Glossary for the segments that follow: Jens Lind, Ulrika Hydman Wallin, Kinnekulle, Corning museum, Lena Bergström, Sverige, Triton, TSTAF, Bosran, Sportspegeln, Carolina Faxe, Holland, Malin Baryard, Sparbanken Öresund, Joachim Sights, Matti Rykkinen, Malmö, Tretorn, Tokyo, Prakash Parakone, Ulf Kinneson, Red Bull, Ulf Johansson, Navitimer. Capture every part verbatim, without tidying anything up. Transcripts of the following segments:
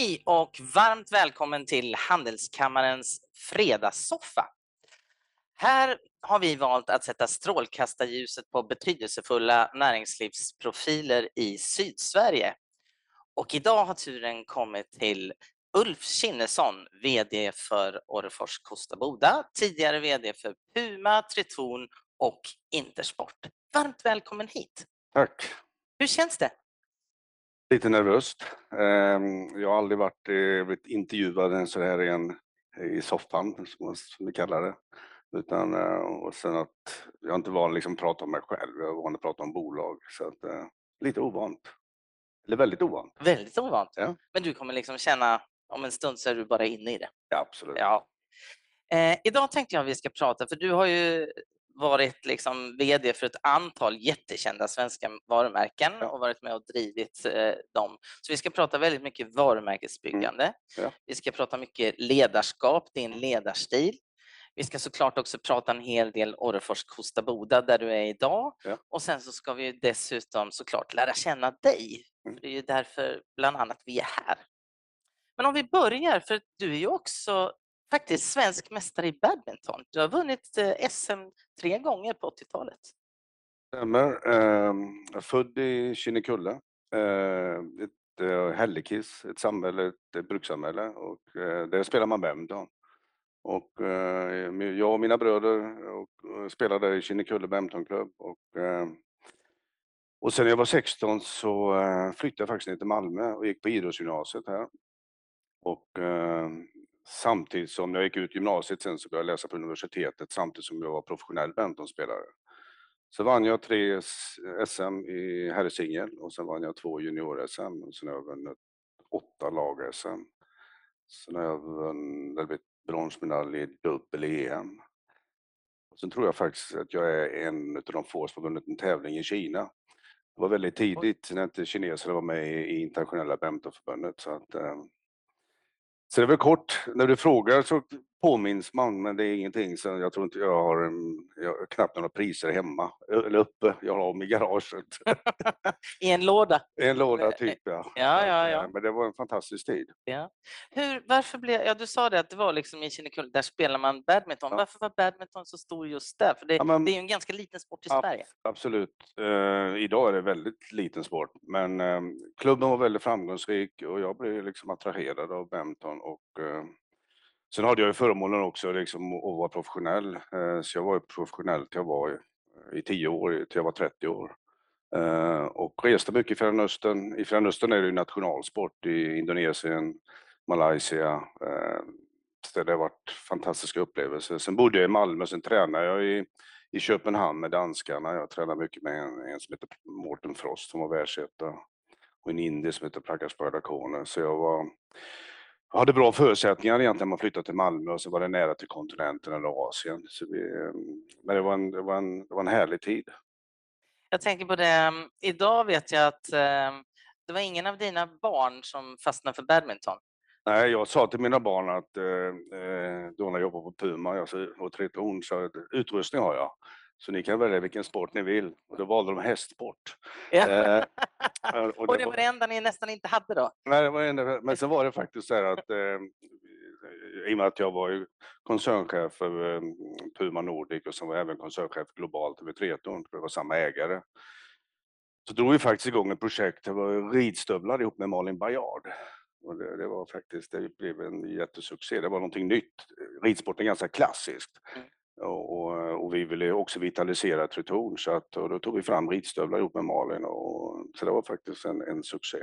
Hej och varmt välkommen till Handelskammarens fredagssoffa. Här har vi valt att sätta strålkastarljuset på betydelsefulla näringslivsprofiler i Sydsverige. Och idag har turen kommit till Ulf Kinneson, vd för Orrefors Kosta Boda, tidigare vd för Puma, Tretorn och Intersport. Varmt välkommen hit. Tack. Hur känns det? Lite nervöst. Jag har aldrig varit, varit intervjuad så här igen i soffan, som vi kallar det. Utan, och sen att jag inte var liksom prata om mig själv, jag var van att prata om bolag. Så att, lite ovant. Eller väldigt ovant. Väldigt ovant. Ja. Men du kommer liksom känna, om en stund så är du bara inne i det. Ja, absolut. Ja. Eh, idag tänkte jag att vi ska prata, för du har ju varit liksom vd för ett antal jättekända svenska varumärken, ja, och varit med och drivit eh, dem. Så vi ska prata väldigt mycket varumärkesbyggande. Mm. Ja. Vi ska prata mycket ledarskap, din ledarstil. Vi ska såklart också prata en hel del Orrefors Kosta Boda där du är idag. Ja. Och sen så ska vi ju dessutom såklart lära känna dig. Mm. För det är ju därför bland annat vi är här. Men om vi börjar, för du är ju också faktiskt svensk mästare i badminton. Du har vunnit S M tre gånger på åttiotalet. Stämmer. Jag är född i Kinnekulle. Ett Hällekis, ett samhälle, ett brukssamhälle. Och där spelar man badminton. Och eh, jag och mina bröder och, och spelade i Kinnekulle badmintonklubb. Och, eh, och sen när jag var sexton så eh, flyttade jag faktiskt ner till Malmö och gick på idrottsgymnasiet här. Och eh, samtidigt som jag gick ut gymnasiet sen så började jag läsa på universitetet samtidigt som jag var professionell badmintonspelare. Så vann jag tre S M i herrsingel och sen vann jag två junior-S M och sen har jag vunnit åtta lag-S M. Sen har jag vunnit bronsmedalj i dubbel E M. Sen tror jag faktiskt att jag är en av de få som har vunnit en tävling i Kina. Det var väldigt tidigt när inte kineserna var med i internationella badmintonförbundet. Så, att, eh. så det är väl kort, när du frågar så påminns man, men det är ingenting. Så jag tror inte jag har, en, jag har knappt några priser hemma, eller uppe, jag har dem i garaget. I en låda? I en låda typ, ja. Ja, ja, ja. Men det var en fantastisk tid. Ja. Hur, varför blev, ja, du sa det att det var liksom i Kinnekulle, där spelar man badminton. Ja. Varför var badminton så stor just där? För det, ja, men det är ju en ganska liten sport i ab- Sverige. Absolut. Uh, idag är det väldigt liten sport, men uh, klubben var väldigt framgångsrik och jag blev liksom attraherad av badminton och uh, sen hade jag ju förmånen också liksom att vara professionell, så jag var ju professionell till jag var i tio år, till jag var trettio år. Och reste mycket i Fjärran I Fjärran är det ju nationalsport i Indonesien, Malaysia. Så det har varit fantastiska upplevelser. Sen bodde jag i Malmö, sen tränade jag i, i Köpenhamn med danskarna. Jag tränade mycket med en, en som heter Mårten Frost som var världsetta och en indier som heter Prakash Parakone. Så jag var... Jag hade bra förutsättningar egentligen när man flyttade till Malmö och så var det nära till kontinenten eller Asien. Så vi, men det var, en, det, var en, det var en härlig tid. Jag tänker på det, idag vet jag att eh, det var ingen av dina barn som fastnade för badminton. Nej, jag sa till mina barn att eh, då när jag jobbade på Puma jag sa, och Triton så att utrustning har jag. Så ni kan välja vilken sport ni vill. Och då valde de hästsport. Ja. Eh, och, och det var det enda ni nästan inte hade då? Nej, det var enda, men sen var det faktiskt så här att eh, i och med att jag var koncernchef för eh, Puma Nordic och sen var jag även koncernchef globalt över Tretorn, för det var samma ägare. Så drog vi faktiskt igång ett projekt, det var ridstövlar ihop med Malin Baryard. Och det, det var faktiskt, det blev en jättesuccé, det var någonting nytt. Ridsporten är ganska klassiskt. Mm. Och, och vi ville också vitalisera Tretorn så att och då tog vi fram ridstövlar ihop med Malin och så det var faktiskt en, en succé.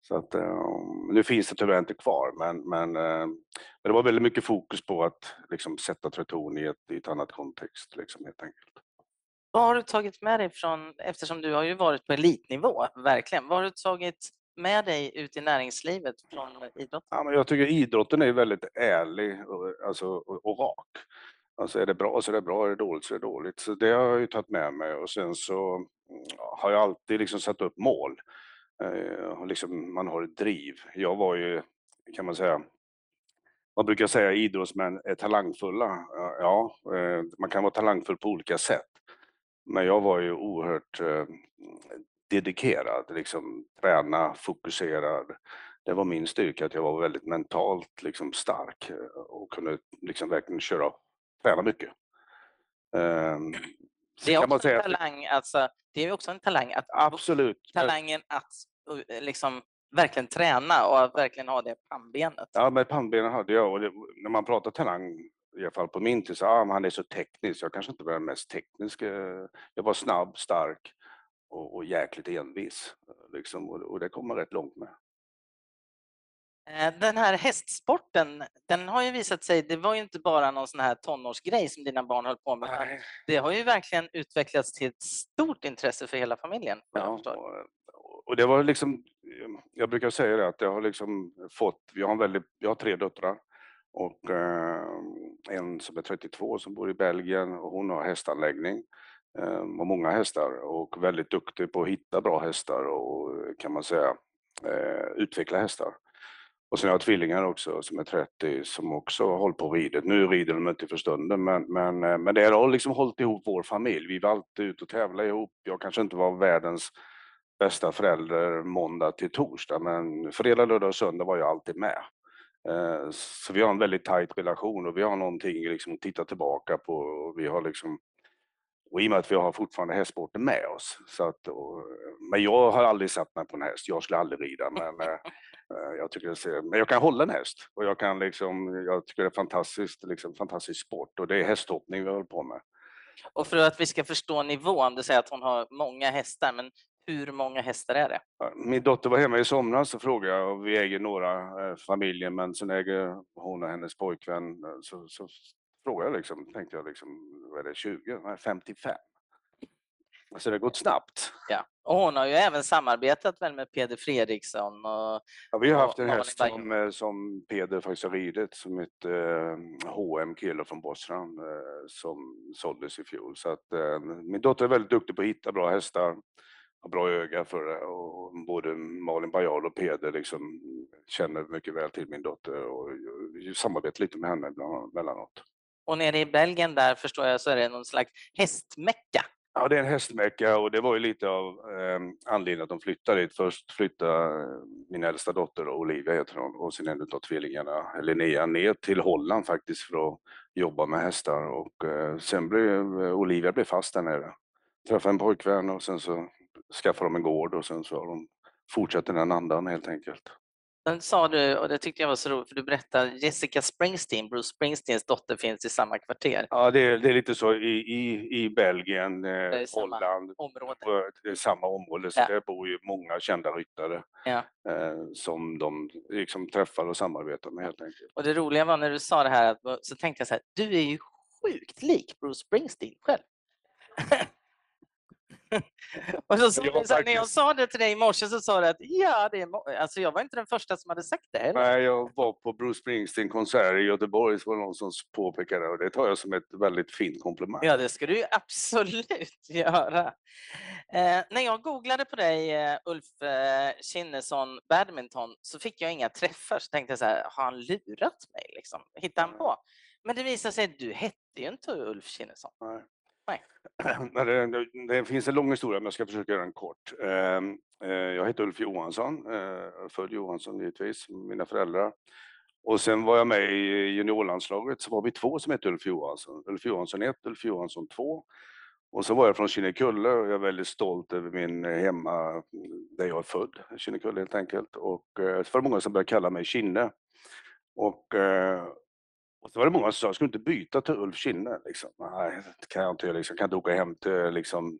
Så att um, nu finns det tyvärr inte kvar men, men, uh, men det var väldigt mycket fokus på att liksom, sätta Tretorn i ett, i ett annat kontext liksom, helt enkelt. Vad har du tagit med dig från, eftersom du har ju varit på elitnivå verkligen, vad har du tagit med dig ut i näringslivet från idrotten? Ja, men jag tycker idrotten är väldigt ärlig och, alltså, och, och rak. Alltså är det bra så är det bra, är det dåligt så är det dåligt. Så det har jag ju tagit med mig och sen så har jag alltid liksom satt upp mål. Eh, liksom man har ett driv. Jag var ju, kan man säga, vad brukar jag säga, idrottsmän är talangfulla. Ja, eh, man kan vara talangfull på olika sätt. Men jag var ju oerhört eh, dedikerad, liksom träna, fokuserad. det var min styrka, att jag var väldigt mentalt liksom stark och kunde liksom verkligen köra, träna mycket. Um, det är också en säga... talang, alltså, det är också en talang att absolut. Talangen att liksom verkligen träna och verkligen ha det pannbenet. Ja, men pannbenet hade jag, och det, när man pratar talang i alla fall på min tid, så ah, han är så teknisk. Jag kanske inte var den mest tekniska. Jag var snabb, stark och, och jäkligt envis liksom, och, och det kom man rätt långt med. Den här hästsporten, den har ju visat sig, det var ju inte bara någon sån här tonårsgrej som dina barn höll på med. Det har ju verkligen utvecklats till ett stort intresse för hela familjen. Ja, och, och det var liksom, jag brukar säga det, att jag har liksom fått, jag har, en väldigt, jag har tre döttrar och eh, en som är trettiotvå som bor i Belgien, och hon har hästanläggning eh, och många hästar och väldigt duktig på att hitta bra hästar och, kan man säga, eh, utveckla hästar. Och sen har jag tvillingar också som är trettio som också håller på och rider. Nu rider de inte för stunden, men, men, men det har liksom hållit ihop vår familj. Vi var alltid ute och tävlade ihop. Jag kanske inte var världens bästa förälder måndag till torsdag, men fredag, lördag och söndag var jag alltid med. Så vi har en väldigt tajt relation och vi har någonting liksom att titta tillbaka på. Och vi har liksom, och i och med att vi har fortfarande hästsporten med oss. Så att, och, men jag har aldrig satt mig på en häst. Jag skulle aldrig rida, men... Jag tycker det är, men jag kan hålla en häst och jag kan liksom, jag tycker det är fantastiskt, liksom fantastisk sport, och det är hästhoppning vi håller på med. Och för att vi ska förstå nivån, det säger att hon har många hästar, men hur många hästar är det? Min dotter var hemma i somras och frågade jag, och vi äger några familjer, men sen äger hon och hennes pojkvän, så, så frågade jag liksom, tänkte jag liksom, vad är det, tjugo, femtiofem? Så det har gått snabbt. Ja. Och hon har ju även samarbetat väl med Peder Fredricson. Och, ja, vi har haft en häst som, som Peder faktiskt har ridit, som ett eh, H M-kille från Bosran eh, som såldes i fjol. Så att, eh, min dotter är väldigt duktig på att hitta bra hästar, har bra öga för det. Och både Malin Baryard och Peder liksom känner mycket väl till min dotter, och vi samarbetar lite med henne bland, mellanåt. Och nere i Belgien där, förstår jag, så är det någon slags hästmäcka. Ja, det är en hästmäcka, och det var ju lite av eh, anledningen att de flyttade dit. Först flyttade min äldsta dotter, Olivia heter hon, och sen en av tvillingarna, Linnéan, ner till Holland faktiskt för att jobba med hästar. Och eh, sen blev eh, Olivia blev fast där nere. Träffade en pojkvän och sen så skaffade de en gård, och sen så har de fortsatt den här andan helt enkelt. Sen sa du, och det tyckte jag var så roligt, för du berättade Jessica Springsteen, Bruce Springsteens dotter, finns i samma kvarter. Ja, det är, det är lite så i, i, i Belgien, eh, Holland, område. Det är samma område, så ja. Där bor ju många kända ryttare ja. eh, som de liksom träffar och samarbetar med helt enkelt. Och det roliga var när du sa det här, så tänkte jag så här, du är ju sjukt lik Bruce Springsteen själv. Och så, så, jag så, när jag sa det till dig i morse så sa du att ja, det är, alltså jag var inte den första som hade sagt det heller. Nej, jag var på Bruce Springsteen-konsert i Göteborg, så var det någon som påpekade det, och det tar jag som ett väldigt fint komplement. Ja, det ska du ju absolut göra. Eh, när jag googlade på dig, Ulf eh, Kinneson badminton, så fick jag inga träffar, så tänkte jag så här, har han lurat mig liksom? Hittar han på? Men det visade sig att du hette ju inte Ulf Kinneson. Nej. Det, det, det finns en lång historia, men jag ska försöka göra den kort. Eh, jag heter Ulf Johansson, eh, född Johansson givetvis, mina föräldrar. Och sen var jag med i juniorlandslaget, så var vi två som hette Ulf Johansson. Ulf Johansson ett, Ulf Johansson två. Och så var jag från Kinnekulle, och jag är väldigt stolt över min hemma, där jag är född, Kinnekulle helt enkelt. Och för många som började kalla mig Kinne. Och... Eh, Och så var det många som sa, jag skulle inte byta till Ulf Kinne. Liksom. Nej, det kan jag inte göra. Liksom. Jag kan inte åka hem till liksom,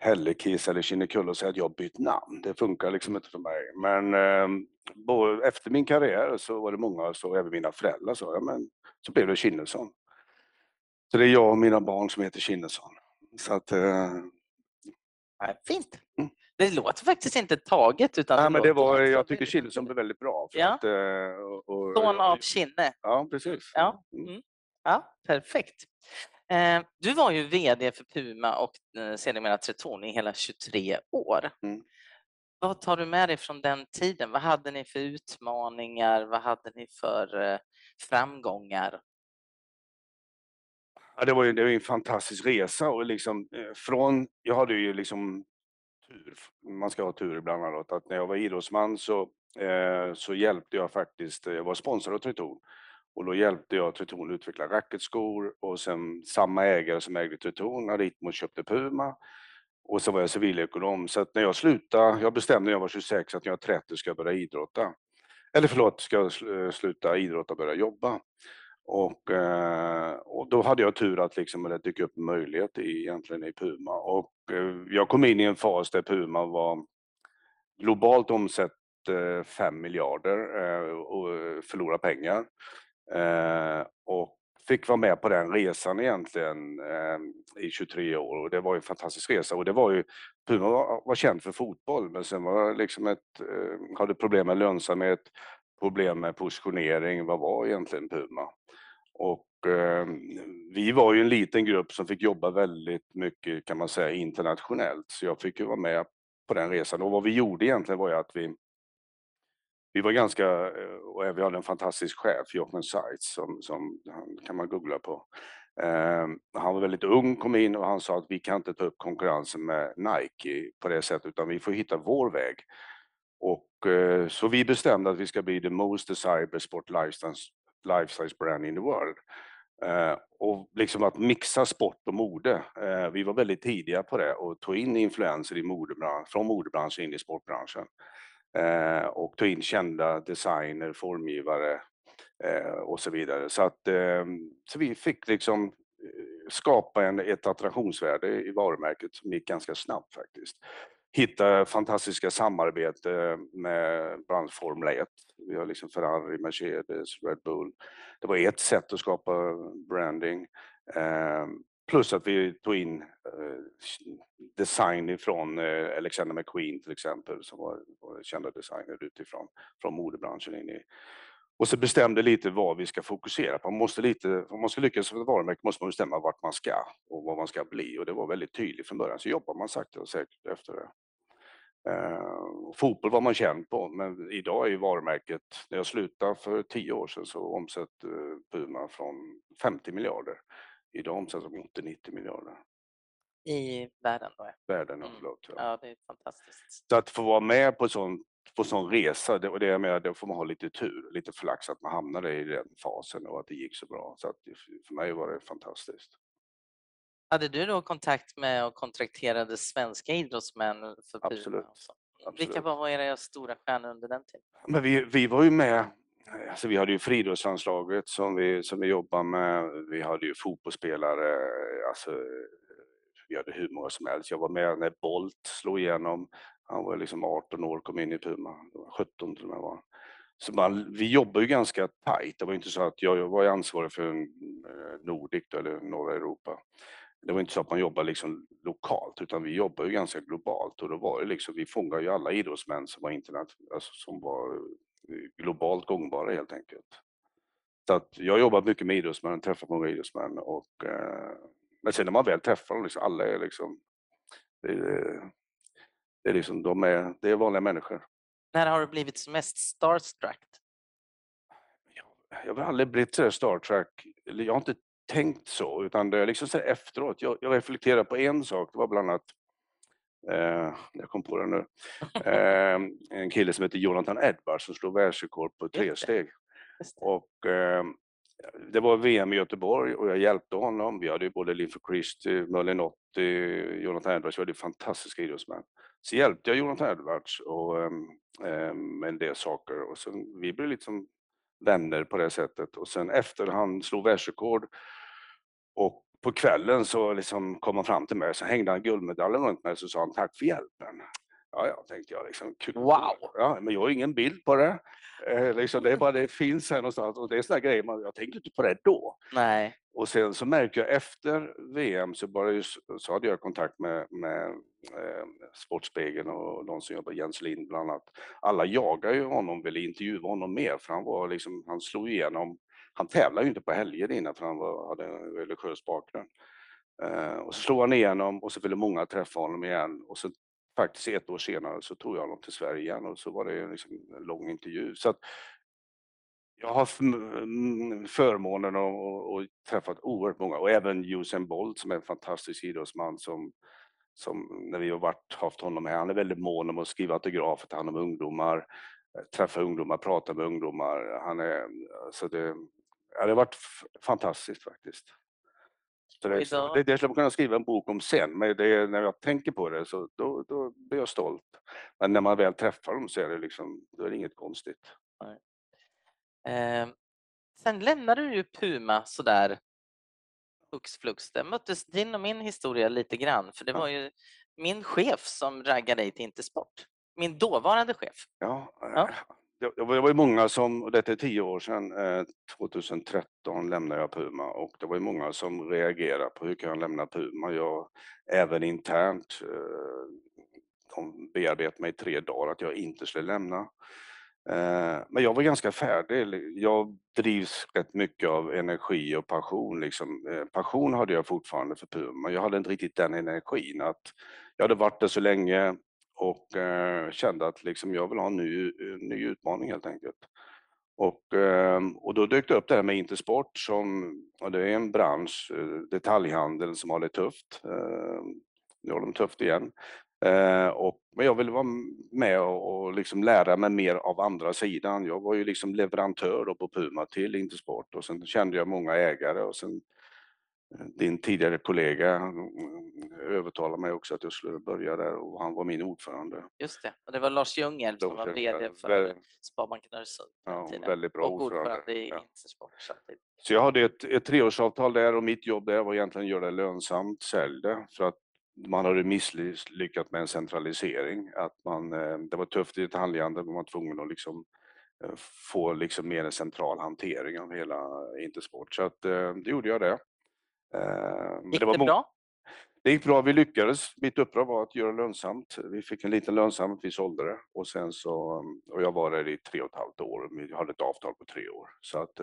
Hällekis eller Kinnekulle och säga att jag bytt namn. Det funkar liksom inte för mig. Men eh, både efter min karriär så var det många, så även mina föräldrar sa, ja, men så blev det Kinneson. Så det är jag och mina barn som heter Kinneson. Så att... Eh... Ja, fint. Mm. Det låter faktiskt inte taget, utan... Nej, det men det var, jag tycker Kinneson blev väldigt bra. För ja. Att, och, och, Son av Kinne. Ja, precis. Ja, mm. ja perfekt. Eh, du var ju vd för Puma och eh, sedermera Tretorn i hela tjugotre år. Mm. Vad tar du med dig från den tiden? Vad hade ni för utmaningar? Vad hade ni för eh, framgångar? Ja, det var ju det var en fantastisk resa. Och liksom, eh, från, jag hade ju liksom... tur. Man ska ha tur bland annat. Att när jag var idrottsman så, eh, så hjälpte jag faktiskt, jag var sponsor av Tretorn. Och då hjälpte jag Tretorn att utveckla racketskor, och sen samma ägare som ägde Tretorn hade hit mot köpte Puma. Och så var jag civilekonom, så att när jag slutade, jag bestämde när jag var tjugosex att när jag var trettio ska jag börja idrotta. Eller förlåt, ska jag sluta idrotta och börja jobba. Och, och då hade jag tur att liksom det dyker upp en möjlighet i, egentligen i Puma. Och jag kom in i en fas där Puma var globalt omsatt fem miljarder och förlorade pengar. Och fick vara med på den resan egentligen eh, i tjugotre år, och det var ju en fantastisk resa, och det var ju, Puma var, var känd för fotboll, men sen var liksom ett, eh, hade problem med lönsamhet, problem med positionering, vad var egentligen Puma? Och eh, vi var ju en liten grupp som fick jobba väldigt mycket, kan man säga, internationellt, så jag fick ju vara med på den resan, och vad vi gjorde egentligen var ju att vi Vi var ganska, och vi hade en fantastisk chef, Joachim Sights, som, som han, kan man googla på. Eh, han var väldigt ung, kom in och han sa att vi kan inte ta upp konkurrensen med Nike på det sättet, utan vi får hitta vår väg. Och, eh, så vi bestämde att vi ska bli the most desirable sport lifestyle, lifestyle brand in the world. Eh, och liksom att mixa sport och mode. Eh, vi var väldigt tidiga på det och tog in influenser i modebranschen, från modebranschen in i sportbranschen. Eh, och tog in kända designer, formgivare eh, och så vidare. Så, att, eh, så vi fick liksom skapa en, ett attraktionsvärde i varumärket som gick ganska snabbt faktiskt. Hitta fantastiska samarbete med branschformel ett. Vi har liksom Ferrari, Mercedes, Red Bull. Det var ett sätt att skapa branding. Eh, Plus att vi tog in design från Alexander McQueen till exempel, som var kända designer utifrån, från modebranschen in i. Och så bestämde lite vad vi ska fokusera på. Man måste lite, om man ska lyckas med ett varumärke måste man bestämma vart man ska och vad man ska bli. Och det var väldigt tydligt från början, så jobbar man sakta och säkert efter det. Uh, fotboll var man känd på, men idag är ju varumärket, när jag slutade för tio år sedan så omsatt Puma från femtio miljarder. Idag omsätts de åttio till nittio miljarder. I världen då? Världen, mm. Förlåt. Ja. Ja, det är fantastiskt. Så att få vara med på en sån, på sån resa, det, och det är med, då får man ha lite tur, lite flax att man hamnade i den fasen och att det gick så bra. Så att för mig var det fantastiskt. Hade du då kontakt med och kontrakterade svenska idrottsmän för Puma? Absolut. Absolut. Vilka var era stora stjärnor under den tiden? Men vi, vi var ju med. Alltså vi hade ju friidrottsanslaget som vi, som vi jobbar med, vi hade ju fotbollsspelare, alltså, vi hade hur många som helst. Jag var med när Bolt slog igenom, han var liksom arton år, kom in i Puma, sjutton till och med var han. Så man, vi jobbar ju ganska tajt, det var inte så att jag, jag var ansvarig för Nordic eller norra Europa. Det var inte så att man jobbar liksom lokalt, utan vi jobbar ju ganska globalt, och då var det liksom, vi fångar ju alla idrottsmän som var internationella, alltså som var globalt gångbara helt enkelt. Så att jag jobbar mycket med idrottsmän, träffar många idrottsmän, och eh, men sen när man väl träffar dem, liksom, alla är liksom, det är, det är liksom, de är, det är vanliga människor. När har du blivit mest starstruck? Jag, jag har aldrig blivit så starstruck, jag har inte tänkt så, utan det är liksom så efteråt, jag, jag reflekterar på en sak, det var bland annat Eh, jag kom på det nu. Eh, en kille som heter Jonathan Edwards som slog världsrekord på tre steg. Och, eh, det var V M i Göteborg och jag hjälpte honom. Vi hade ju både Linford Christie, Merlene Ottey, Jonathan Edwards. Vi hade fantastiska idrottsmän. Så hjälpte jag Jonathan Edwards och, eh, med en del saker. Och sen, vi blev liksom vänner på det sättet. Och sen efter han slog världsrekord och på kvällen så liksom kom han fram till mig, så hängde han guldmedaljen runt mig, så sa han tack för hjälpen. Ja, jag tänkte jag liksom, kul. Wow! Ja, men jag har ingen bild på det. Eh, liksom, det är bara det finns här någonstans, och det är såna grejer, man, jag tänkte inte på det då. Nej. Och sen så märker jag efter V M så, bara, så hade jag kontakt med, med eh, Sportspegeln och de som jobbar, Jens Lind bland annat. Alla jagar ju honom, ville intervjua honom mer, för han var liksom, han slog igenom. Han tävlade ju inte på helger innan, för han var, hade en religiös bakgrund. Eh, och så slog han igenom och så ville många träffa honom igen. Och så faktiskt ett år senare så tog jag honom till Sverige igen, och så var det liksom en lång intervju. Så att jag har förmånen att träffat oerhört många. Och även Usain Bolt som är en fantastisk idrottsman som som när vi har varit, haft honom här, han är väldigt mån om att skriva autografer, ta hand om ungdomar, träffa ungdomar, prata med ungdomar. Han är, så det, ja, det har varit fantastiskt faktiskt. Så det, det, det skulle man kunna skriva en bok om sen, men det, när jag tänker på det så då, då blir jag stolt. Men när man väl träffar dem så är det, liksom, då är det inget konstigt. Eh, sen lämnade du ju Puma sådär flux flux. Där möttes din och min historia lite grann. För det var ju min chef som raggade dig till Intersport. Min dåvarande chef. Ja, ja. Det, det var ju många som, och detta är tio år sedan, eh, tjugotretton lämnade jag Puma. Och det var ju många som reagerade på hur kan jag lämna Puma. Jag, även internt, eh, de bearbetade mig i tre dagar att jag inte skulle lämna. Men jag var ganska färdig. Jag drivs rätt mycket av energi och passion. Liksom. Passion hade jag fortfarande för Puma. Jag hade inte riktigt den energin. Att jag hade varit där så länge och kände att liksom, jag vill ha en ny, en ny utmaning helt enkelt. Och, och då dök det upp det här med Intersport. Som, och det är en bransch, detaljhandeln, som har det tufft. Nu har de tufft igen. Eh, och, men jag ville vara med och, och liksom lära mig mer av andra sidan. Jag var ju liksom leverantör då på Puma till Intersport och sen kände jag många ägare och sen din tidigare kollega övertalade mig också att jag skulle börja där och han var min ordförande. Just det, och det var Lars Ljungel som var vd för Sparbanken Öresund. Ja, väldigt bra och ordförande, ordförande i ja. Intersport. Så jag hade ett, ett treårsavtal där och mitt jobb där var egentligen att göra det lönsamt, sälja för att man hade misslyckats med en centralisering. Att man, det var tufft i detaljhandeln, man var tvungen att liksom få liksom mer en central hantering av hela Intersport. Så att, det gjorde jag det. Gick det, var det bra? Det gick bra, vi lyckades. Mitt uppdrag var att göra lönsamt. Vi fick en liten lönsamt, vi sålde det. Och, sen så, och jag var där i tre och ett halvt år. Vi hade ett avtal på tre år. Så att,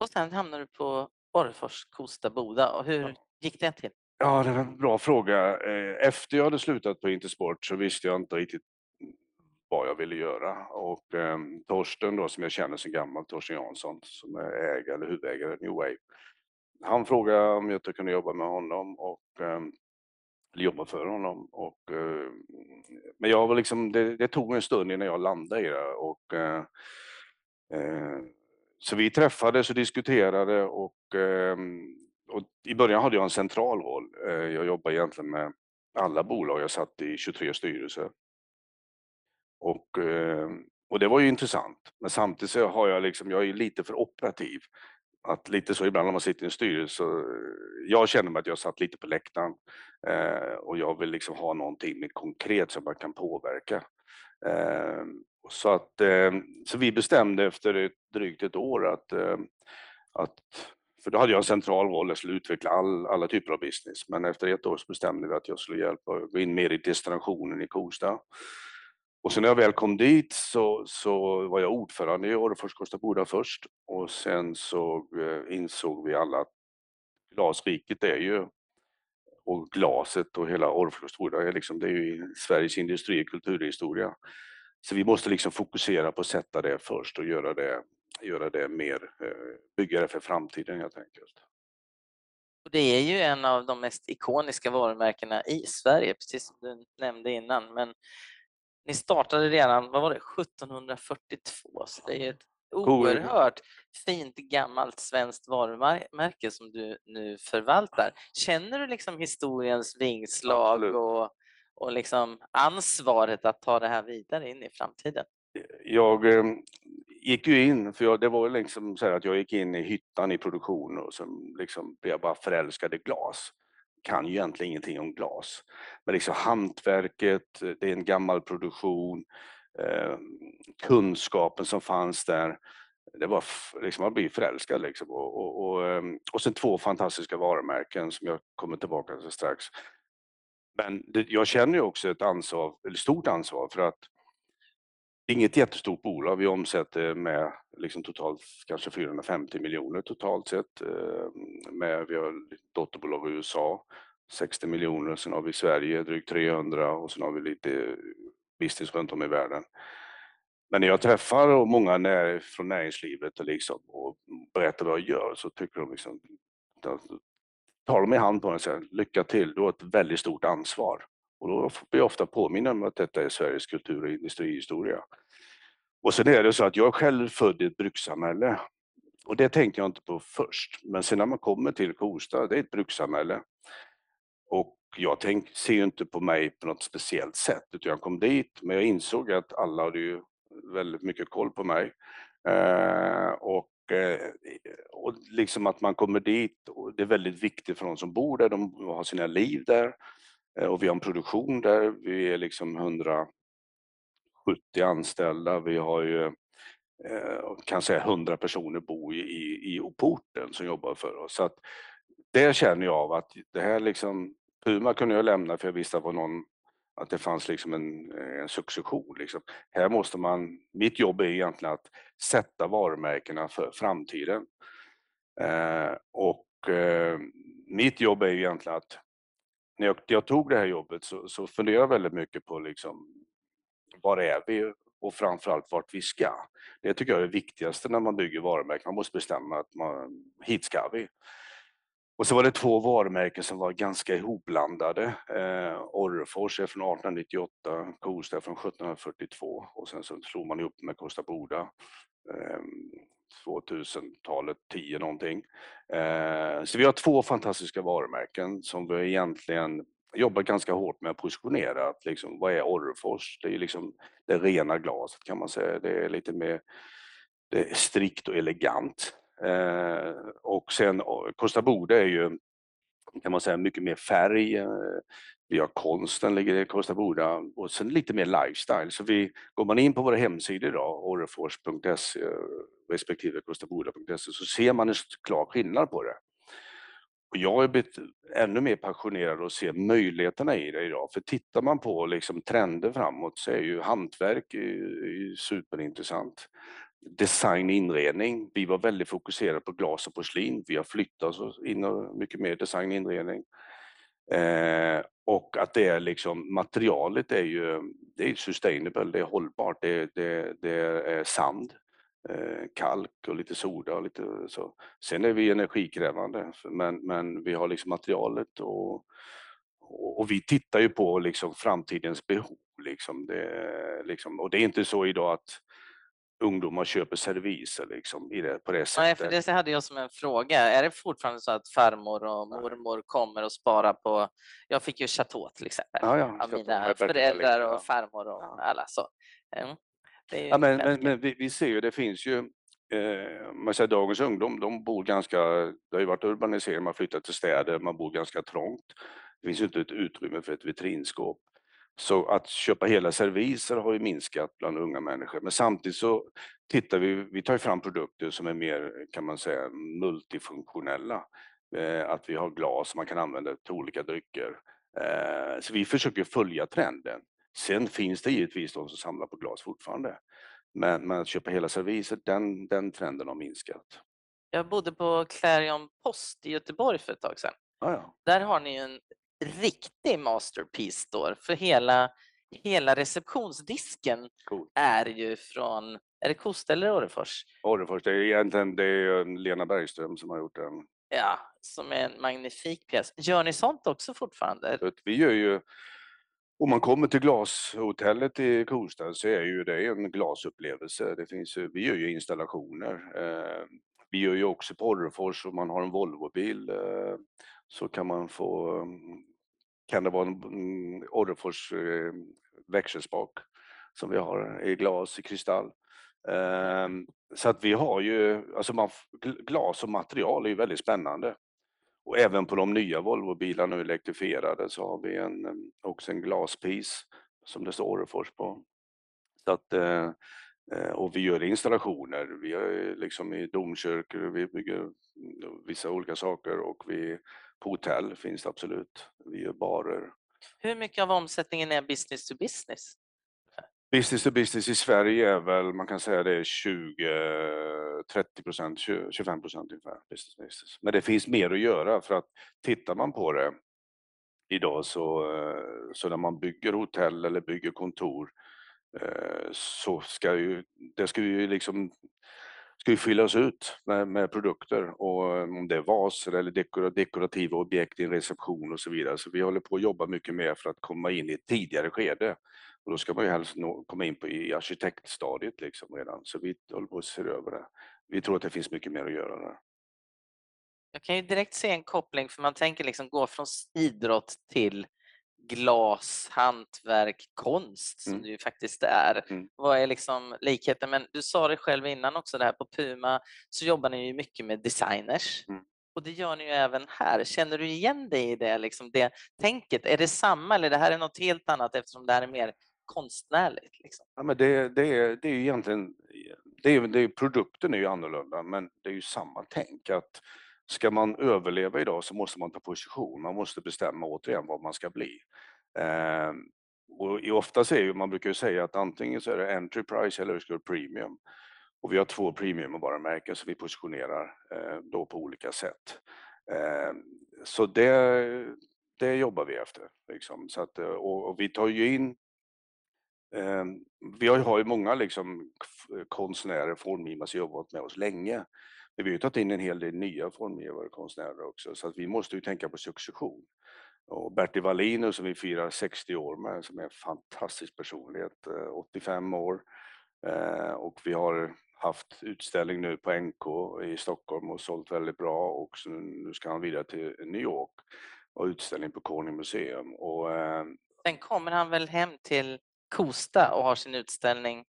och sen hamnade du på Orrefors Kosta Boda. Hur ja. gick det till? Ja, det var en bra fråga. Efter jag hade slutat på Intersport så visste jag inte riktigt vad jag ville göra. Och eh, Torsten då, som jag känner så gammal, Torsten Jansson, som är ägare eller huvudägare New Wave. Han frågade om jag inte kunde jobba med honom och eh, jobba för honom. Och, eh, men jag var liksom, det, det tog en stund innan jag landade i det. Och, eh, eh, så vi träffades och diskuterade och eh, Och i början hade jag en central roll. Jag jobbade egentligen med alla bolag. Jag satt i tjugotre styrelser. Och, och det var ju intressant. Men samtidigt så har jag liksom, jag är lite för operativ. Att lite så ibland när man sitter i en styrelse. Jag känner mig att jag satt lite på läktaren. Och jag vill liksom ha någonting mer konkret som man kan påverka. Så, att, så vi bestämde efter ett, drygt ett år att, att för då hade jag en central roll, jag skulle utveckla all, alla typer av business. Men efter ett år så bestämde vi att jag skulle hjälpa gå in mer i destinationen i Kosta. Och sen när jag väl kom dit så, så var jag ordförande i Orrefors Kosta Boda först. Och sen så insåg vi alla att glasriket är ju, och glaset och hela Orrefors Kosta Boda är, liksom, det är ju Sveriges industri och kulturhistoria. Så vi måste liksom fokusera på att sätta det först och göra det. Göra det mer, bygga det för framtiden helt enkelt. Och det är ju en av de mest ikoniska varumärkena i Sverige, precis som du nämnde innan. Men ni startade redan, vad var det, sjuttonhundrafyrtiotvå. Så det är ett oerhört fint gammalt svenskt varumärke som du nu förvaltar. Känner du liksom historiens vingslag? Absolut. och, och liksom ansvaret att ta det här vidare in i framtiden? Jag eh, gick ju in, för jag, det var liksom så här att jag gick in i hyttan i produktion och sen liksom blev jag bara förälskad i glas. Kan ju egentligen ingenting om glas. Men liksom hantverket, det är en gammal produktion, eh, kunskapen som fanns där. Det var liksom, man blir förälskad liksom. Och, och, och, och sen två fantastiska varumärken som jag kommer tillbaka till strax. Men det, jag känner ju också ett ansvar, ett stort ansvar för att inget jättestort bolag, vi omsätter med liksom totalt kanske fyrahundrafemtio miljoner totalt sett. Med, vi har dotterbolag i U S A, sextio miljoner, sen har vi Sverige drygt trehundra och sen har vi lite business runt om i världen. Men när jag träffar och många när, från näringslivet och, liksom, och berättar vad jag gör så tycker de liksom, tar de i hand på den och säger lycka till, du har ett väldigt stort ansvar. Och då blir jag ofta påminna om att detta är Sveriges kultur- och industrihistoria. Och sen är det så att jag själv född i ett brukssamhälle. Och det tänkte jag inte på först. Men sen när man kommer till Kosta, det är ett brukssamhälle. Och jag tänk, ser ju inte på mig på något speciellt sätt. Utan jag kom dit, men jag insåg att alla hade ju väldigt mycket koll på mig. Eh, och, eh, och liksom att man kommer dit, och det är väldigt viktigt för de som bor där. De har sina liv där. Eh, och vi har en produktion där. Vi är liksom hundrasjuttio anställda. Vi har ju... kan säga hundra personer bor i, i, i porten som jobbar för oss. Så att det känner jag av att det här liksom, Puma kunde jag lämna för jag visste på någon, att det fanns liksom en, en succession. Liksom. Här måste man, mitt jobb är egentligen att sätta varumärkena för framtiden. Eh, och eh, mitt jobb är egentligen att, när jag, jag tog det här jobbet så, så funderade jag väldigt mycket på liksom, var är vi? Och framförallt vart vi ska. Det tycker jag är det viktigaste när man bygger varumärken. Man måste bestämma att man, hit ska vi. Och så var det två varumärken som var ganska ihopblandade. Eh, Orrefors är från arton nittioåtta, Kosta från sjutton fyrtiotvå och sen så slog man ihop med Kosta Boda. Eh, tjugohundratalet, tio någonting. Eh, så vi har två fantastiska varumärken som vi egentligen jobbar ganska hårt med att positionera. Att liksom, vad är Orrefors? Det är liksom det rena glaset kan man säga. Det är lite mer det är strikt och elegant. Eh, och sen Kosta Boda är ju kan man säga mycket mer färg. Vi har konsten ligger i Kosta Boda och sen lite mer lifestyle. Så vi går man in på våra hemsidor idag, orrefors punkt se respektive kostaboda punkt se, så ser man en klar skillnad på det. Jag är blivit ännu mer passionerad och ser möjligheterna i det idag. För tittar man på liksom trender framåt så är ju hantverk är ju superintressant. Design och inredning. Vi var väldigt fokuserade på glas och porslin. Vi har flyttat oss in och mycket mer design och inredning. Eh, och att det är liksom materialet är ju det är sustainable, det är hållbart, det, det, det är sand. Kalk och lite soda och lite så. Sen är vi energikrävande men, men vi har liksom materialet och, och vi tittar ju på liksom framtidens behov liksom. Det, liksom. Och det är inte så idag att ungdomar köper serviser liksom, i det, på det sättet. Nej, för det hade jag som en fråga. Är det fortfarande så att farmor och mormor kommer och sparar på... Jag fick ju chateau till exempel. Ja, ja, av mina föräldrar och farmor och ja. Alla så. Mm. Ja, men, men, men vi, vi ser ju, det finns ju, eh, man säger dagens ungdom, de bor ganska, det har ju varit urbanisering, man flyttar till städer, man bor ganska trångt. Det finns ju inte ett utrymme för ett vitrinskåp. Så att köpa hela serviser har ju minskat bland unga människor. Men samtidigt så tittar vi, vi tar ju fram produkter som är mer, kan man säga, multifunktionella. Eh, att vi har glas som man kan använda till olika drycker. Eh, så vi försöker följa trenden. Sen finns det givetvis de som samlar på glas fortfarande. Men, men att köpa hela serviset, den, den trenden har minskat. Jag bodde på Clarion Post i Göteborg för ett tag sedan. Ah, ja. Där har ni ju en riktig masterpiece store. För hela, hela receptionsdisken cool. Är ju från, är det Kosta eller Orrefors? Orrefors, det är egentligen det är Lena Bergström som har gjort den. Ja, som är en magnifik pjäs. Gör ni sånt också fortfarande? Vi gör ju... Om man kommer till glashotellet i Kosta så är ju det en glasupplevelse. Det finns ju, vi gör ju installationer. Vi gör ju också på Orrefors, om man har en Volvobil så kan man få, kan det vara en Orrefors växelspak som vi har i glas, i kristall. Så att vi har ju, alltså man, glas och material är ju väldigt spännande. Och även på de nya Volvo-bilarna elektrifierade så har vi en, också en glaspis som det står Orrefors på. Så att, och vi gör installationer, vi är liksom i domkyrkor, vi bygger vissa olika saker och vi, på hotell finns det absolut, vi gör barer. Hur mycket av omsättningen är business to business? Business to business i Sverige är väl, man kan säga det är tjugo, trettio procent, tjugofem procent ungefär business to business. Men det finns mer att göra för att tittar man på det idag så, så när man bygger hotell eller bygger kontor så ska ju, det ska ju liksom ska ju fyllas ut med, med produkter, och om det är vaser eller dekor, dekorativa objekt i en reception och så vidare. Så vi håller på att jobba mycket mer för att komma in i ett tidigare skede. Och då ska man ju helst nå, komma in på i arkitektstadiet liksom redan. Så vi håller på att se över det. Vi tror att det finns mycket mer att göra där. Jag kan ju direkt se en koppling, för man tänker liksom gå från idrott till glas, hantverk, konst som mm. det ju faktiskt är. Mm. Vad är liksom likheten? Men du sa det själv innan också, det här på Puma så jobbar ni ju mycket med designers. Mm. Och det gör ni ju även här. Känner du igen dig i det, liksom det tänket? Är det samma, eller det här är något helt annat eftersom det här är mer konstnärligt? Liksom? Ja, men det, det, det är ju egentligen, det är, det är, produkten är ju annorlunda, men det är ju samma tänk att ska man överleva idag så måste man ta position, man måste bestämma återigen vad man ska bli. Eh, och ofta är ju, man brukar ju säga att antingen så är det entry price eller så är det premium. Och vi har två premium varumärken som vi positionerar eh, då på olika sätt. Eh, så det, det jobbar vi efter. Liksom. Så att, och, och vi tar ju in, eh, vi har ju, har ju många liksom, konstnärer formgivare som jobbat med oss länge. Vi har ju tagit in en hel del nya formgivare och konstnärer också, så att vi måste ju tänka på succession. Och Bertil Wallin som vi firar sextio år med, som är en fantastisk personlighet, åttiofem år. Och vi har haft utställning nu på N K i Stockholm och sålt väldigt bra, och så nu ska han vidare till New York och utställning på Corning Museum. Och sen kommer han väl hem till Kosta och har sin utställning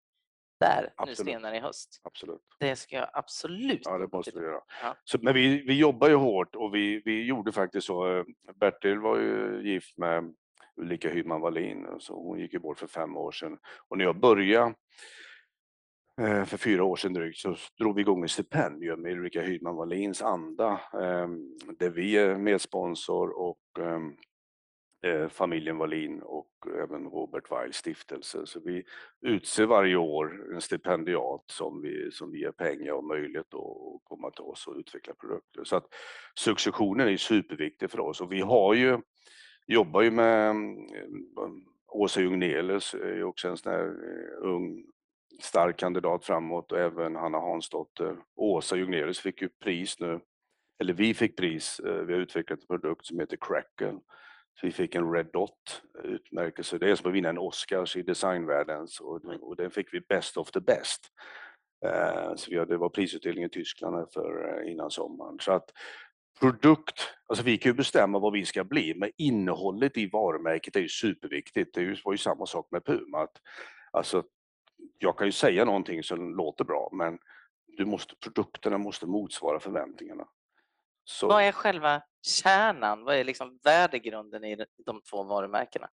där absolut. Nu senare i höst. Absolut. Det ska jag absolut. Ja, det måste vi göra. Ja. Så, men vi, vi jobbar ju hårt, och vi, vi gjorde faktiskt så. Bertil var ju gift med Ulrika Hydman Wallin, så hon gick ju bort för fem år sedan. Och när jag började för fyra år sedan drygt så drog vi igång ett stipendium med Ulrika Hydman Wallins anda, där vi är medsponsor, och familjen Wallin och även Robert Weils stiftelse. Så vi utser varje år en stipendiat som vi, som vi ger pengar och möjlighet att komma till oss och utveckla produkter. Så att successionen är superviktig för oss, och vi har ju, jobbar ju med Åsa Jungnelius, är också en sån här ung stark kandidat framåt, och även Hanna Hansdotter. Åsa Jungnelius fick ju pris nu, eller vi fick pris, vi har utvecklat en produkt som heter Crackle. Så vi fick en Red Dot-utmärkelse. Det är som att vinna en Oscars i designvärlden, och den fick vi best of the best. Så det var prisutdelning i Tyskland för innan sommaren. Så att produkt, alltså vi kan ju bestämma vad vi ska bli, men innehållet i varumärket är ju superviktigt. Det var ju samma sak med Puma. Att, alltså, jag kan ju säga någonting som låter bra, men du måste, produkterna måste motsvara förväntningarna. Så. Vad är själva kärnan? Vad är liksom värdegrunden i de två varumärkena?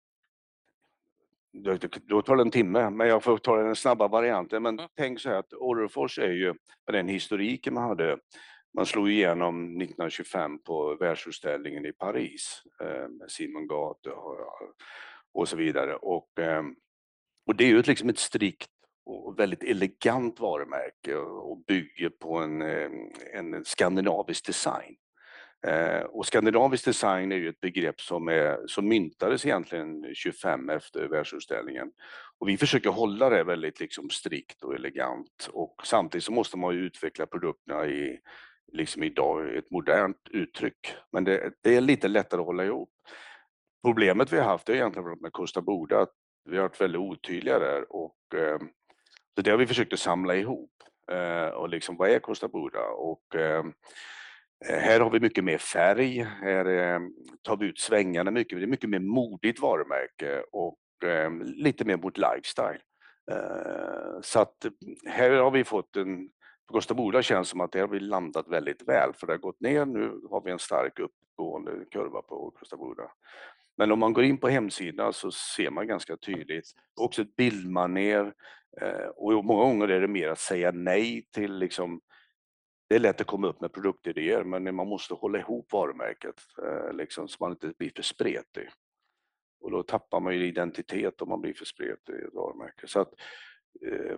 Då tar det en timme, men jag får ta den snabba varianten. Men mm. tänk så här att Orrefors är ju den historiken man hade. Man slog igenom nittonhundratjugofem på världsutställningen i Paris med Simon Gate och så vidare. Och, och det är ju liksom ett strikt och väldigt elegant varumärke, och bygger på en, en skandinavisk design. Och skandinavisk design är ju ett begrepp som, är, som myntades egentligen tjugofem efter världsutställningen. Och vi försöker hålla det väldigt liksom strikt och elegant, och samtidigt så måste man ju utveckla produkterna i liksom idag ett modernt uttryck. Men det, det är lite lättare att hålla ihop. Problemet vi har haft är egentligen med Kosta Boda, att vi har varit väldigt otydliga där, och så det har vi försökt att samla ihop, och liksom vad är Kosta Boda, och här har vi mycket mer färg, här tar vi ut svängarna mycket, det är mycket mer modigt varumärke och lite mer mot lifestyle. Så att här har vi fått en, på Kosta Boda känns som att det har vi landat väldigt väl, för det har gått ner, nu har vi en stark uppgående kurva på Kosta Boda. Men om man går in på hemsidan så ser man ganska tydligt också ett bildmaner, och många gånger är det mer att säga nej till liksom, det är lätt att komma upp med produktidéer, men man måste hålla ihop varumärket liksom, så man inte blir för spretig. Och då tappar man ju identitet om man blir för spretig i ett varumärke. Så att, eh,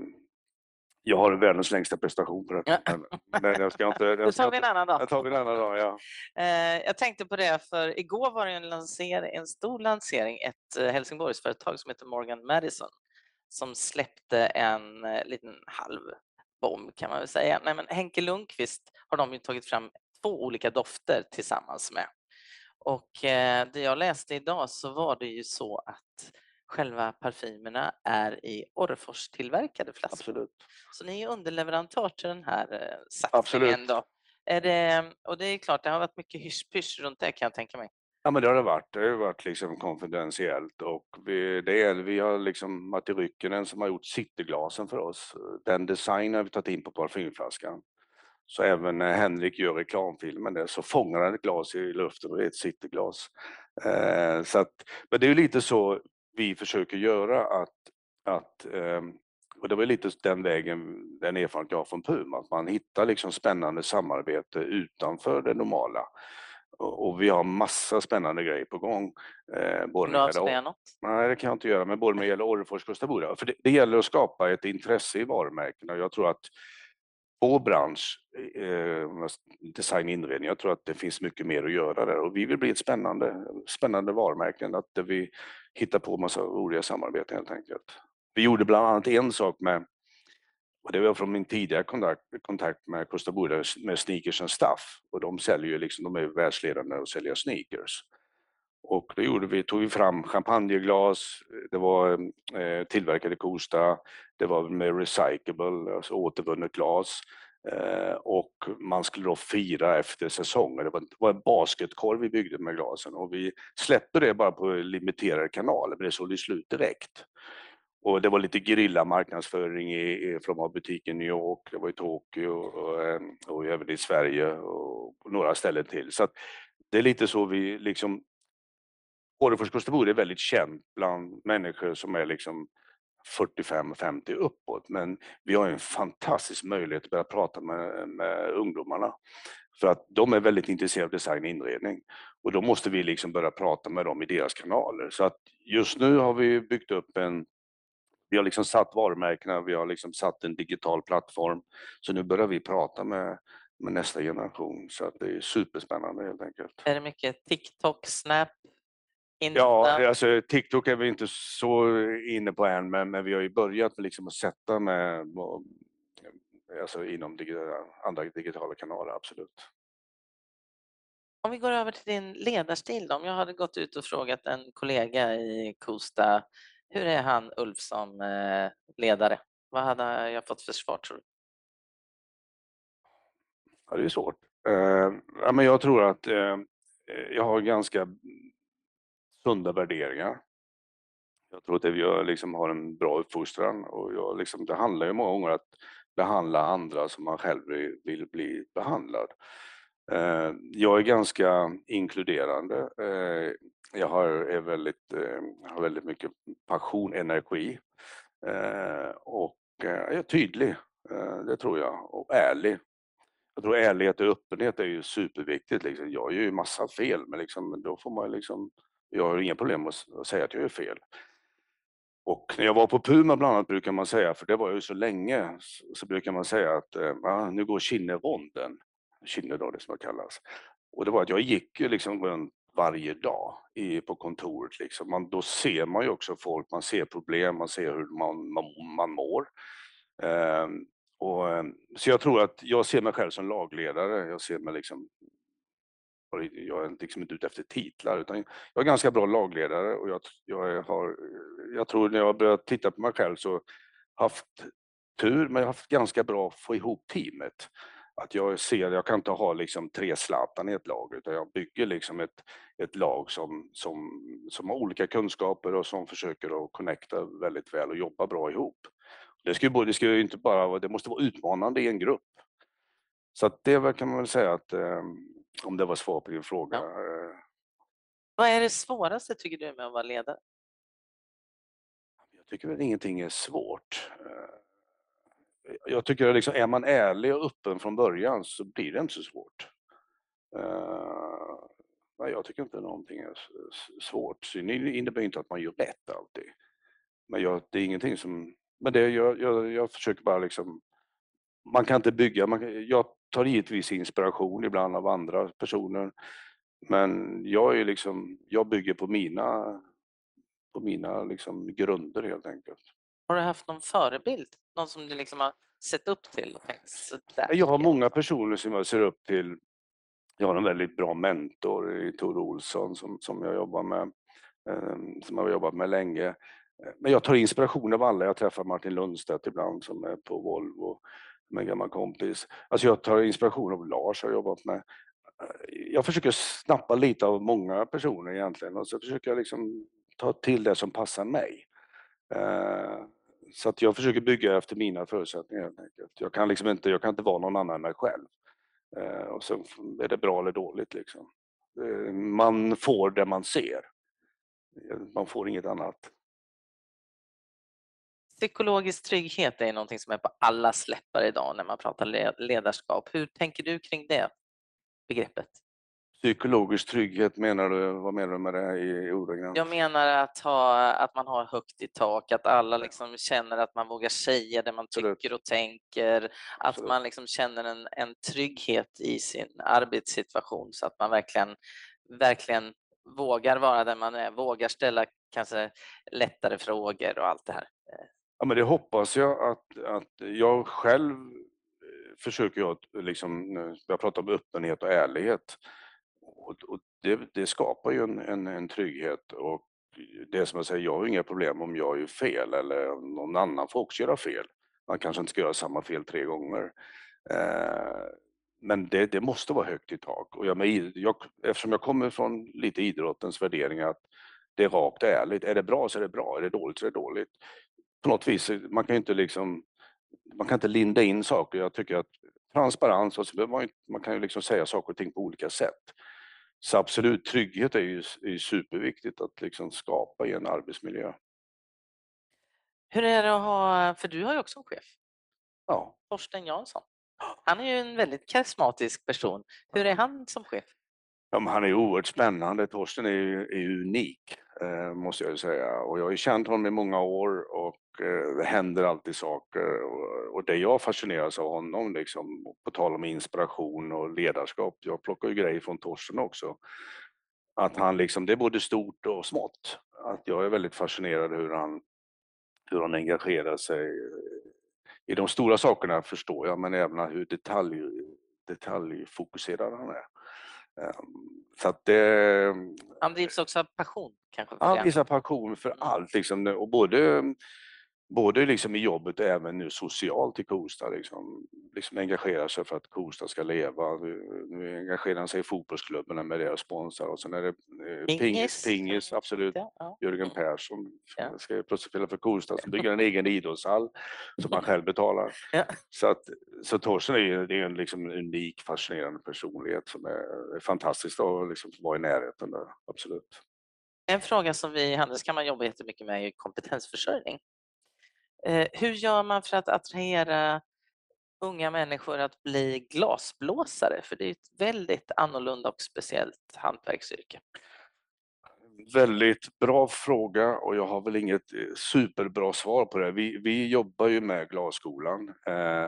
jag har världens längsta prestation på det här. Ja. Men jag ska inte, jag ska, det tar vi en annan dag. Jag, tar vi en annan dag ja. Jag tänkte på det, för igår var det en, lansering, en stor lansering, ett Helsingborgsföretag som heter Morgan Madison som släppte en liten halv bomb kan man väl säga. Nej, men Henke Lundqvist har de ju tagit fram två olika dofter tillsammans med. Och det jag läste idag så var det ju så att själva parfymerna är i Orrefors tillverkade flaskor. Absolut. Så ni är underleverantör till den här satsningen då. Är det, och det är klart, det har varit mycket hysch-pysch runt det kan jag tänka mig. Ja, men det har det varit. Det har varit liksom konfidentiellt och vi, det är, vi har liksom Matti Rykkinen som har gjort cityglasen för oss. Den designen har vi tagit in på parfymflaskan. Så även när Henrik gör reklamfilmen där så fångar han ett glas i luften och det är ett cityglas. Eh, så att, men det är ju lite så vi försöker göra att, att eh, och det var lite den vägen, den erfarenhet jag har från Puma, att man hittar liksom spännande samarbete utanför det normala. Och vi har massa spännande grejer på gång. Eh, både du avslöjar något? Nej, det kan jag inte göra, men både när det gäller Orrefors Kosta Boda. För det, det gäller att skapa ett intresse i varumärken och jag tror att vår bransch, eh, design och inredning, jag tror att det finns mycket mer att göra där. Och vi vill bli ett spännande, spännande varumärken, att vi hittar på massa roliga samarbeten helt enkelt. Vi gjorde bland annat en sak med, och det var från min tidiga kontakt, kontakt med Kosta Boda med Sneakers and Stuff. Och de säljer ju liksom, de är världsledande och säljer sneakers. Och då gjorde vi, tog vi fram champagneglas, det var eh, tillverkade Kosta, det var med recyclable, alltså återvunnet glas. Eh, och man skulle då fira efter säsongen. Det var, det var en basketkorg vi byggde med glasen och vi släppte det bara på limiterade kanaler, men det såg det slut direkt. Och det var lite grilla marknadsföring i, från vår butik i New York, det var i Tokyo och, och även i Sverige och några ställen till. Så att det är lite så vi liksom, Orrefors Kosta Boda är väldigt känt bland människor som är liksom fyrtiofem till femtio uppåt. Men vi har en fantastisk möjlighet att börja prata med, med ungdomarna. För att de är väldigt intresserade av design och inredning. Och då måste vi liksom börja prata med dem i deras kanaler. Så att just nu har vi byggt upp en, vi har liksom satt varumärkena, vi har liksom satt en digital plattform. Så nu börjar vi prata med, med nästa generation. Så att det är superspännande helt enkelt. Är det mycket TikTok, Snap? Insta. Ja, alltså TikTok är vi inte så inne på än, men, men vi har ju börjat med liksom att sätta med, alltså inom digitala, andra digitala kanaler, absolut. Om vi går över till din ledarstil då. Om jag hade gått ut och frågat en kollega i Kosta, hur är han Ulf som ledare? Vad hade jag fått för svar tror du? Ja, det är svårt. Uh, ja, men jag tror att uh, jag har ganska sunda värderingar. Jag tror att jag liksom har en bra uppfostran och jag liksom, det handlar ju många gånger om att behandla andra som man själv vill bli behandlad. Jag är ganska inkluderande. Jag har, är väldigt, har väldigt mycket passion, energi och jag är tydlig, det tror jag, och ärlig. Jag tror ärlighet och öppenhet är ju superviktigt. Jag gör ju massa fel, men liksom, då får man liksom, jag har inga problem att säga att jag gör fel. Och när jag var på Puma bland annat brukar man säga, för det var ju så länge, så brukar man säga att ah, nu går Kinneronden. Kinne då, det som det kallas. Och det var att jag gick ju liksom runt varje dag i, på kontoret. Liksom. Man, då ser man ju också folk, man ser problem, man ser hur man, man, man mår. Ehm, och, så jag tror att jag ser mig själv som lagledare, jag ser mig liksom, jag är liksom inte ute efter titlar utan jag är ganska bra lagledare och jag, jag, har, jag tror när jag börjat titta på mig själv så har jag haft tur, men jag har haft ganska bra att få ihop teamet. Att jag ser, jag kan inte ha liksom tre Zlatan i ett lag utan jag bygger liksom ett, ett lag som, som, som har olika kunskaper och som försöker att connecta väldigt väl och jobba bra ihop. Det ska ju, det ska ju inte bara, det måste vara utmanande i en grupp. Så att det kan man väl säga att om det var svar på din fråga. Ja. Vad är det svåraste tycker du med att vara ledare? Jag tycker väl ingenting är svårt. Jag tycker att liksom, är man ärlig och öppen från början så blir det inte så svårt. Nej, jag tycker inte någonting är svårt. Så det innebär inte att man gör rätt alltid. Men jag, det är ingenting som, men det, jag, jag, jag försöker bara liksom, man kan inte bygga, man kan, jag tar givetvis inspiration ibland av andra personer, men jag är liksom, jag bygger på mina, på mina liksom grunder helt enkelt. Har du haft någon förebild? Någon som du liksom har sett upp till? Så där. Jag har många personer som jag ser upp till. Jag har en väldigt bra mentor i Tor Olsson som, som jag jobbar med, som jag har jobbat med länge. Men jag tar inspiration av alla. Jag träffar Martin Lundstedt ibland som är på Volvo med en gammal kompis. Alltså jag tar inspiration av Lars som jag har jobbat med. Jag försöker snappa lite av många personer egentligen och så försöker jag liksom ta till det som passar mig. Så att jag försöker bygga efter mina förutsättningar. Jag kan liksom inte, jag kan inte vara någon annan än mig själv. Och sen är det bra eller dåligt liksom. Man får det man ser. Man får inget annat. Psykologisk trygghet är någonting som är på alla släppar idag när man pratar ledarskap. Hur tänker du kring det begreppet? Psykologisk trygghet menar du? Vad menar du med det här i ordagrant? Jag menar att, ha, att man har högt i tak, att alla liksom känner att man vågar säga det man tycker Absolut. Och tänker. Att Absolut. Man liksom känner en, en trygghet i sin arbetssituation så att man verkligen, verkligen vågar vara där man är. Vågar ställa kanske lättare frågor och allt det här. Ja, men det hoppas jag att, att jag själv försöker jag liksom, jag pratar om öppenhet och ärlighet. Och det, det skapar ju en, en, en trygghet och det som jag säger, jag har inga problem om jag är fel eller om någon annan får också göra fel. Man kanske inte ska göra samma fel tre gånger. Eh, men det, det måste vara högt i tak. Och jag, jag, eftersom jag kommer från lite idrottens värderingar att det är rakt och ärligt. Är det bra så är det bra, är det dåligt så är det dåligt. På något vis, man kan ju inte liksom, man kan inte linda in saker. Jag tycker att transparens, och så man, man kan ju liksom säga saker och ting på olika sätt. Så absolut, trygghet är ju, är ju superviktigt att liksom skapa i en arbetsmiljö. Hur är det att ha, för du har ju också en chef. Ja. Torsten Jansson. Han är ju en väldigt karismatisk person. Hur är han som chef? Ja, men han är ju oerhört spännande. Torsten är ju är unik, eh, måste jag ju säga. Och jag har ju känt honom i många år och eh, det händer alltid saker. Och, och det jag fascineras av honom, liksom, på tal om inspiration och ledarskap. Jag plockar ju grejer från Torsten också. Att han liksom, det är både stort och smått. Att jag är väldigt fascinerad hur han, hur han engagerar sig. I de stora sakerna förstår jag, men även hur detalj, detaljfokuserad han är. Så att det, han drivs också av passion kanske? Han drivs av passion för allt liksom, och både, både liksom i jobbet och även nu socialt i Kosta liksom, liksom engagerar sig för att Kosta ska leva. Nu engagerar han sig i fotbollsklubbarna med deras sponsor och sen är det Pingis, Pingis, Pingis absolut, ja, ja. Jörgen Persson ja. Ska ju plötsligt spela för Kosta, så bygger en egen idrottshall som han själv betalar. Ja. Så, att, så Torsten är ju det är en liksom unik, fascinerande personlighet som är, är fantastisk att liksom vara i närheten där, absolut. En fråga som vi i Handelskammaren jobbar jättemycket med är kompetensförsörjning. Hur gör man för att attrahera unga människor att bli glasblåsare? För det är ett väldigt annorlunda och speciellt hantverksyrke. Väldigt bra fråga och jag har väl inget superbra svar på det. Vi, vi jobbar ju med glasskolan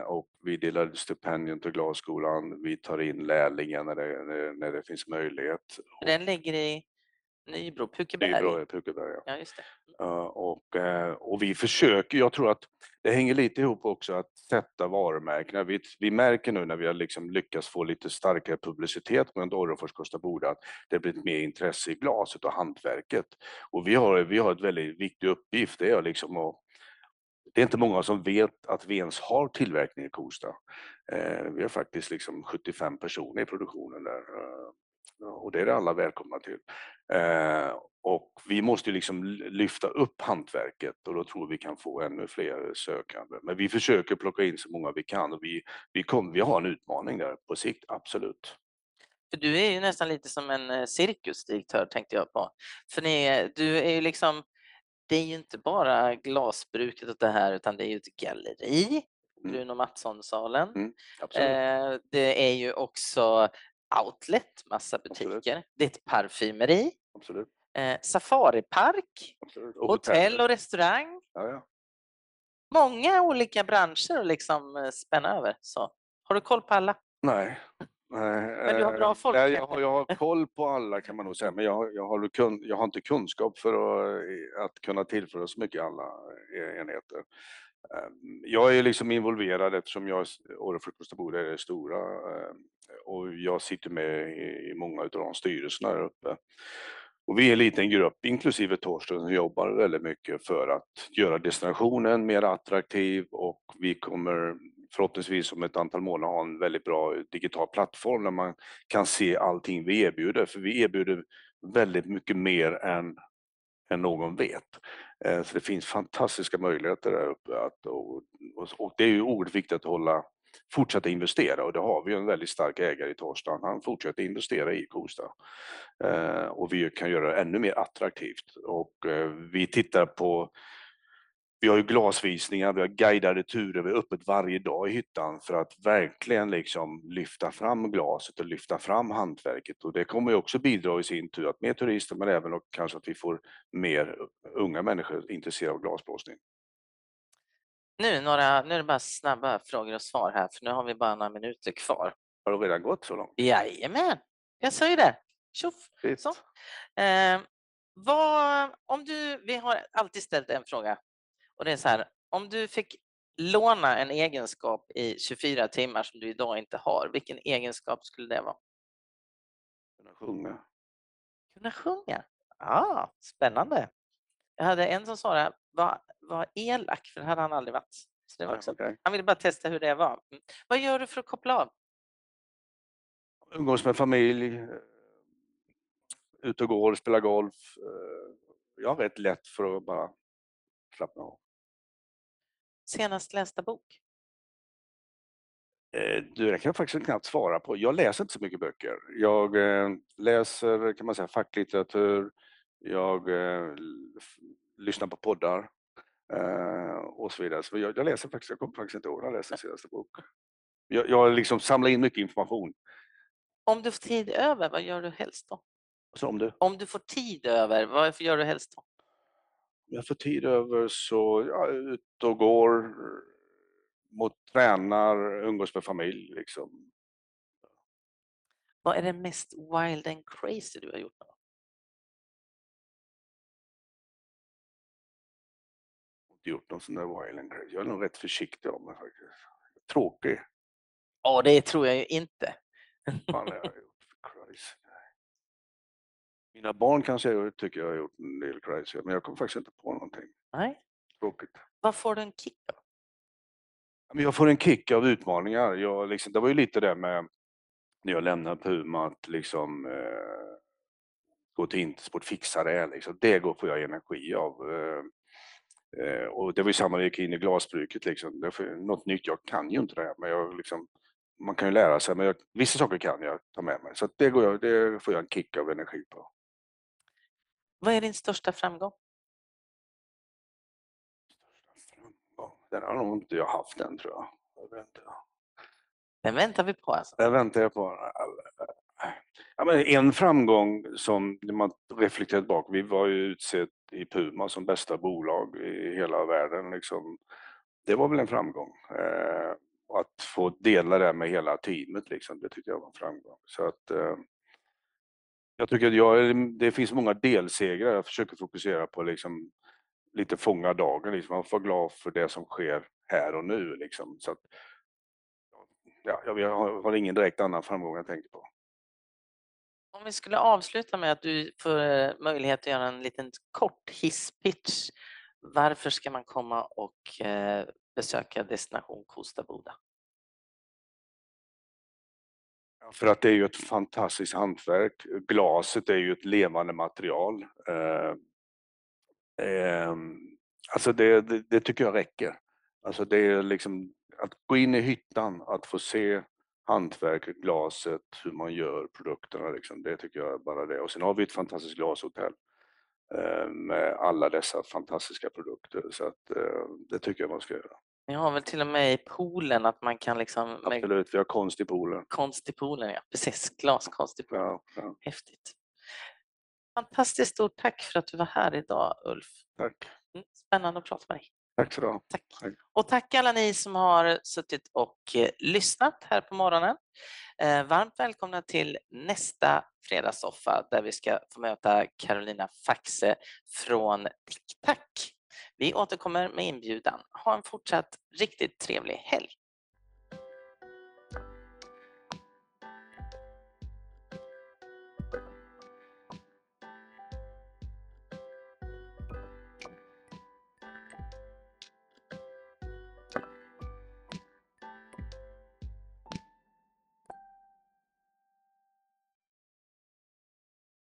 och vi delar stipendium till glasskolan. Vi tar in lärlingar när det, när det finns möjlighet. Den ligger i... Nybro, Pukeberg. Nybro, Pukeberg, ja. Ja, just det. Uh, och, uh, och vi försöker, jag tror att det hänger lite ihop också att sätta varumärkena. Vi, vi märker nu när vi har liksom lyckats få lite starkare publicitet med Orrefors Kosta Boda att det blir mer intresse i glaset och hantverket. Och vi har, vi har ett väldigt viktig uppgift, det är liksom att det är inte många som vet att vi ens har tillverkning i Kosta. Uh, vi har faktiskt liksom sjuttiofem personer i produktionen där. Uh, Och det är det alla välkomna till. Eh, och vi måste liksom lyfta upp hantverket och då tror vi kan få ännu fler sökande. Men vi försöker plocka in så många vi kan och vi, vi, kom, vi har en utmaning där på sikt, absolut. För du är ju nästan lite som en cirkusdirektör tänkte jag på. För ni, du är ju liksom, det är ju inte bara glasbruket och det här utan det är ju ett galleri, Bruno Mattsson-salen. Mm, eh, det är ju också... outlet, massa butiker. Absolut. Det är ett parfymeri. Absolut. Eh, safaripark. Absolut. Och hotell och restaurang. Ja, ja. Många olika branscher liksom spänna över. Så, har du koll på alla? Nej. Nej. Men du har bra folk. Nej, jag, har, jag har koll på alla kan man nog säga. Men jag, jag, har, jag har inte kunskap för att, att kunna tillföra så mycket alla enheter. Jag är liksom involverad eftersom jag, Orrefors Kosta Boda är det stora, och jag sitter med i många av de styrelserna här uppe. Och vi är en liten grupp, inklusive Torsten, som jobbar väldigt mycket för att göra destinationen mer attraktiv, och vi kommer förhoppningsvis om ett antal månader ha en väldigt bra digital plattform där man kan se allting vi erbjuder, för vi erbjuder väldigt mycket mer än än någon vet. Så det finns fantastiska möjligheter där uppe. Att, och, och det är ju oerhört viktigt att hålla, fortsätta investera, och det har vi en väldigt stark ägare i Torsten. Han fortsätter investera i Kosta. Och vi kan göra det ännu mer attraktivt. Och vi tittar på, vi har ju glasvisningar, vi har guidade turer, vi är öppet varje dag i hyttan för att verkligen liksom lyfta fram glaset och lyfta fram hantverket. Och det kommer ju också bidra i sin tur att mer turister, men även och kanske att vi får mer unga människor intresserade av glasblåsning. Nu, några, nu är det bara snabba frågor och svar här, för nu har vi bara några minuter kvar. Har det redan gått så långt? Jajamän, jag sa ju det. Tjoff, så. Eh, vad, om du, vi har alltid ställt en fråga. Och det är så här, om du fick låna en egenskap i tjugofyra timmar som du idag inte har, vilken egenskap skulle det vara? Kunna sjunga. Kunna sjunga? Ja, spännande. Jag hade en som sa det, var, var elak, för det hade han aldrig varit. Så det var också, okay. Han ville bara testa hur det var. Vad gör du för att koppla av? Umgås med familj, ut och går, spela golf. Jag har rätt lätt för att bara slappna av. Senast lästa bok? Eh, du, det kan jag faktiskt knappt svara på. Jag läser inte så mycket böcker. Jag eh, läser, kan man säga, facklitteratur. Jag eh, lyssnar på poddar eh, och så vidare. Så jag, jag läser faktiskt, jag kommer faktiskt inte ihåg när jag läser senaste bok. Jag, jag liksom samlar in mycket information. Om du får tid över, vad gör du helst då? Så om, du? om du får tid över, vad gör du helst då? Om jag får tid över så jag är ute och går, mot, tränar, umgås med familj. Liksom. Vad är det mest wild and crazy du har gjort? Då? Jag har inte gjort någon sån där wild and crazy. Jag är nog rätt försiktig om det faktiskt. Tråkig. Ja, det tror jag ju inte. Fan, jag har gjort för crazy. Mina barn kanske jag tycker jag har gjort en del crazy, men jag kommer faktiskt inte på någonting. Nej. Tråkigt. Vad får du en kick av? Jag får en kick av utmaningar. Jag, liksom, det var ju lite det med när jag lämnade Puma att liksom, eh, gå till Intersport, fixa det. Liksom. Det går får jag energi av. Eh, och det var ju samma när jag gick in i glasbruket. Liksom. Det var något nytt, jag kan ju inte det här, men jag liksom, man kan ju lära sig. Men jag, vissa saker kan jag ta med mig. Så det, går jag, det får jag en kick av energi på. Vad är din största framgång? Största framgång? Den har nog inte jag haft än, tror jag. jag vet inte. Den väntar vi på alltså? Den väntar jag på. Ja, men en framgång som man reflekterat bak. Vi var ju utsett i Puma som bästa bolag i hela världen. Liksom. Det var väl en framgång. Att få dela det med hela teamet, liksom, det tycker jag var en framgång. Så att... Jag tycker att jag, det finns många delsegrar, jag försöker fokusera på liksom, lite fånga dagen, liksom. Man får vara glad för det som sker här och nu. Liksom. Så att, ja, jag har ingen direkt annan framgång jag tänker på. Om vi skulle avsluta med att du får möjlighet att göra en liten kort hisspitch. Varför ska man komma och besöka destination Kosta Boda? För att det är ju ett fantastiskt hantverk. Glaset är ju ett levande material. Eh, eh, alltså det, det, det tycker jag räcker. Alltså det är liksom att gå in i hyttan, att få se hantverket, glaset, hur man gör produkterna. Liksom, det tycker jag bara det. Och sen har vi ett fantastiskt glashotell eh, med alla dessa fantastiska produkter. Så att, eh, det tycker jag man ska göra. Ni har väl till och med i poolen att man kan liksom... Absolut, vi har konst i poolen. Konst i poolen, ja. Precis, glaskonst i poolen. Ja, ja. Häftigt. Fantastiskt stort tack för att du var här idag, Ulf. Tack. Spännande att prata med dig. Tack så mycket. Tack. Tack. Och tack alla ni som har suttit och lyssnat här på morgonen. Varmt välkomna till nästa fredagssoffa där vi ska få möta Carolina Faxe från TikTok. Vi återkommer med inbjudan. Ha en fortsatt riktigt trevlig helg!